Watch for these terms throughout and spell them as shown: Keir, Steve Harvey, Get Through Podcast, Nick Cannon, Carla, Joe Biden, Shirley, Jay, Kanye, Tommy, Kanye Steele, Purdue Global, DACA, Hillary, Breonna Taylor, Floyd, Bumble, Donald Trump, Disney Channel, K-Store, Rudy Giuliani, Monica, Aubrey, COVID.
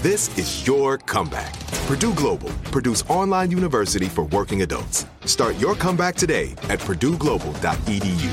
This is your comeback. Purdue Global, Purdue's online university for working adults. Start your comeback today at purdueglobal.edu.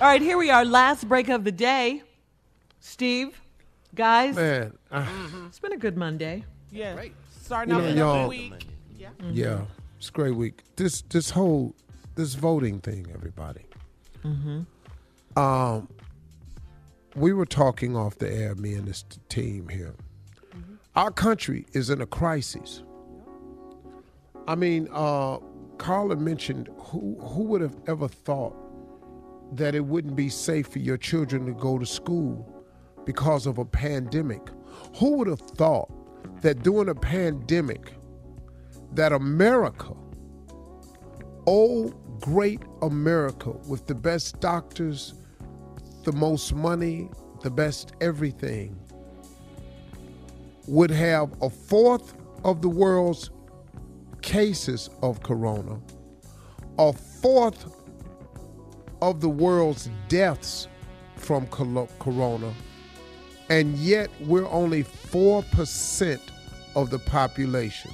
All right, here we are. Last break of the day. Steve, guys. Man. It's been a good Monday. Yeah. Great. Starting out another week. Yeah. Yeah. It's a great week. This whole voting thing, everybody. Mm-hmm. We were talking off the air, me and this team here. Mm-hmm. Our country is in a crisis. I mean, Carla mentioned who would have ever thought that it wouldn't be safe for your children to go to school because of a pandemic? Who would have thought that during a pandemic that America, oh, great America, with the best doctors, the most money, the best everything, would have a fourth of the world's cases of corona, a fourth of the world's deaths from corona, and yet we're only 4% of the population.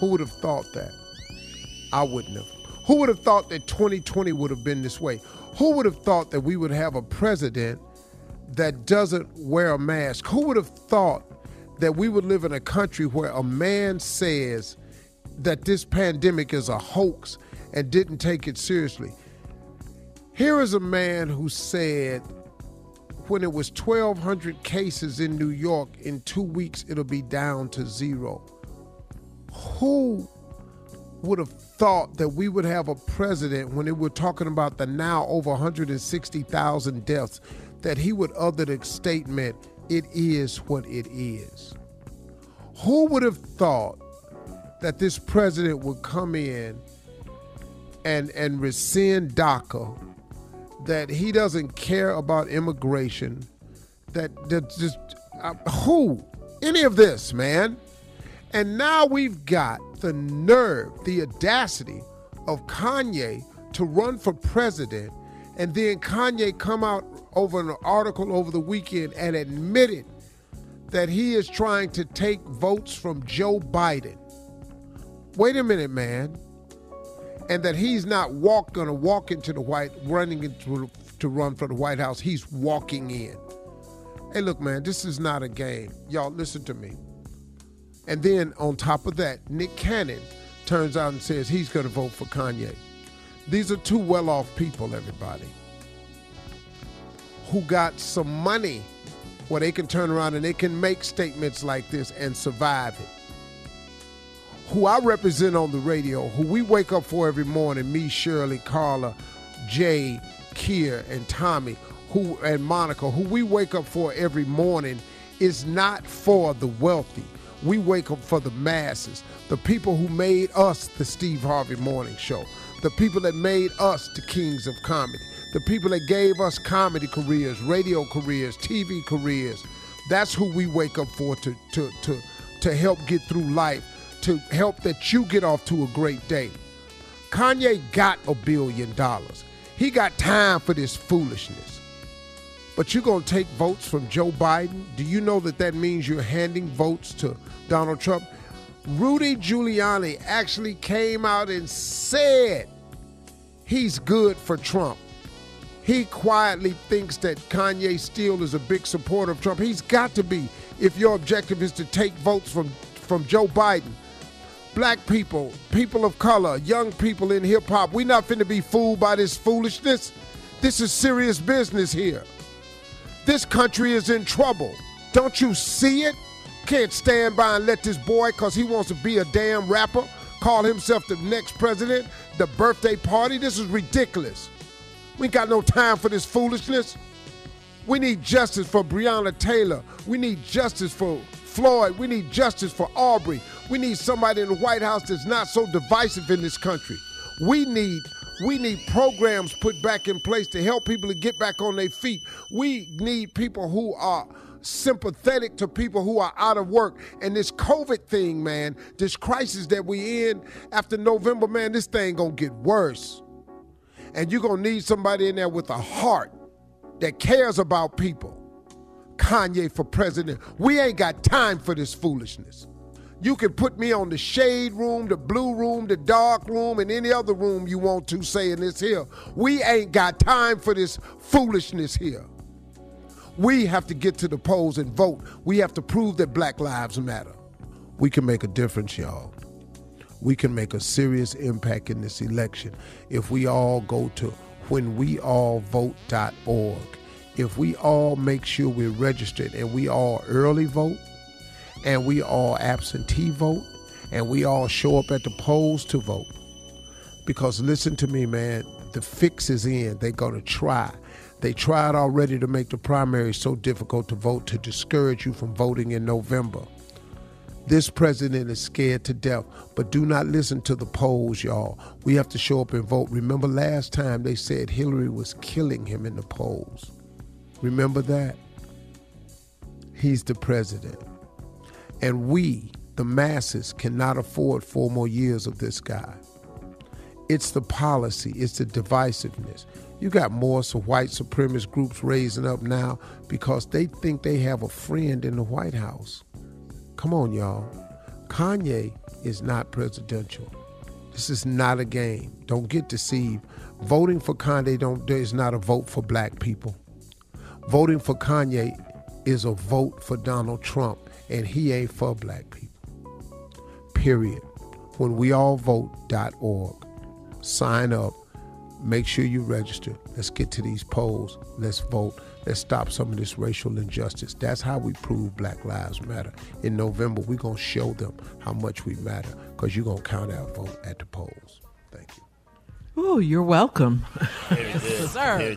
Who would have thought that? I wouldn't have. Who would have thought that 2020 would have been this way? Who would have thought that we would have a president that doesn't wear a mask? Who would have thought that we would live in a country where a man says that this pandemic is a hoax and didn't take it seriously? Here is a man who said when it was 1,200 cases in New York, in 2 weeks it'll be down to zero. Who would have thought that we would have a president, when they were talking about the now over 160,000 deaths, that he would utter the statement, it is what it is? Who would have thought that this president would come in and rescind DACA, that he doesn't care about immigration, who? Any of this, man. And now we've got the nerve, the audacity of Kanye to run for president, and then Kanye come out over an article over the weekend and admitted that he is trying to take votes from Joe Biden. Wait a minute, man. And that he's not going to walk into the run for the White House. He's walking in. Hey, look, man, this is not a game. Y'all, listen to me. And then on top of that, Nick Cannon turns out and says he's going to vote for Kanye. These are two well-off people, everybody, who got some money where they can turn around and they can make statements like this and survive it. Who I represent on the radio, who we wake up for every morning, me, Shirley, Carla, Jay, Keir, and Tommy, who and Monica, who we wake up for every morning, is not for the wealthy. We wake up for the masses, the people who made us the Steve Harvey Morning Show, the people that made us the kings of comedy, the people that gave us comedy careers, radio careers, TV careers. That's who we wake up for to help get through life, to help that you get off to a great day. Kanye got $1 billion. He got time for this foolishness. But you're going to take votes from Joe Biden? Do you know that that means you're handing votes to Donald Trump? Rudy Giuliani actually came out and said he's good for Trump. He quietly thinks that Kanye Steele is a big supporter of Trump. He's got to be if your objective is to take votes from Joe Biden. Black people, people of color, young people in hip-hop, we not finna be fooled by this foolishness. This is serious business here. This country is in trouble. Don't you see it? Can't stand by and let this boy, because he wants to be a damn rapper, call himself the next president, the birthday party. This is ridiculous. We ain't got no time for this foolishness. We need justice for Breonna Taylor. We need justice for Floyd. We need justice for Aubrey. We need somebody in the White House that's not so divisive in this country. We need programs put back in place to help people to get back on their feet. We need people who are sympathetic to people who are out of work. And this COVID thing, man, this crisis that we in after November, man, this thing gonna get worse. And you're gonna need somebody in there with a heart that cares about people. Kanye for president. We ain't got time for this foolishness. You can put me on the shade room, the blue room, the dark room, and any other room you want to say in this here. We ain't got time for this foolishness here. We have to get to the polls and vote. We have to prove that Black Lives Matter. We can make a difference, y'all. We can make a serious impact in this election if we all go to whenweallvote.org. If we all make sure we're registered and we all early vote, and we all absentee vote, and we all show up at the polls to vote. Because listen to me, man, the fix is in. They're going to try. They tried already to make the primary so difficult to vote to discourage you from voting in November. This president is scared to death, but do not listen to the polls, y'all. We have to show up and vote. Remember last time they said Hillary was killing him in the polls. Remember that? He's the president. And we, the masses, cannot afford 4 more years of this guy. It's the policy. It's the divisiveness. You got more white supremacist groups raising up now because they think they have a friend in the White House. Come on, y'all. Kanye is not presidential. This is not a game. Don't get deceived. Voting for Kanye is not a vote for black people. Voting for Kanye is a vote for Donald Trump. And he ain't for black people. Period. Whenweallvote.org. Sign up. Make sure you register. Let's get to these polls. Let's vote. Let's stop some of this racial injustice. That's how we prove Black Lives Matter. In November, we're going to show them how much we matter because you're going to count our vote at the polls. Thank you. Oh, you're welcome. Sir.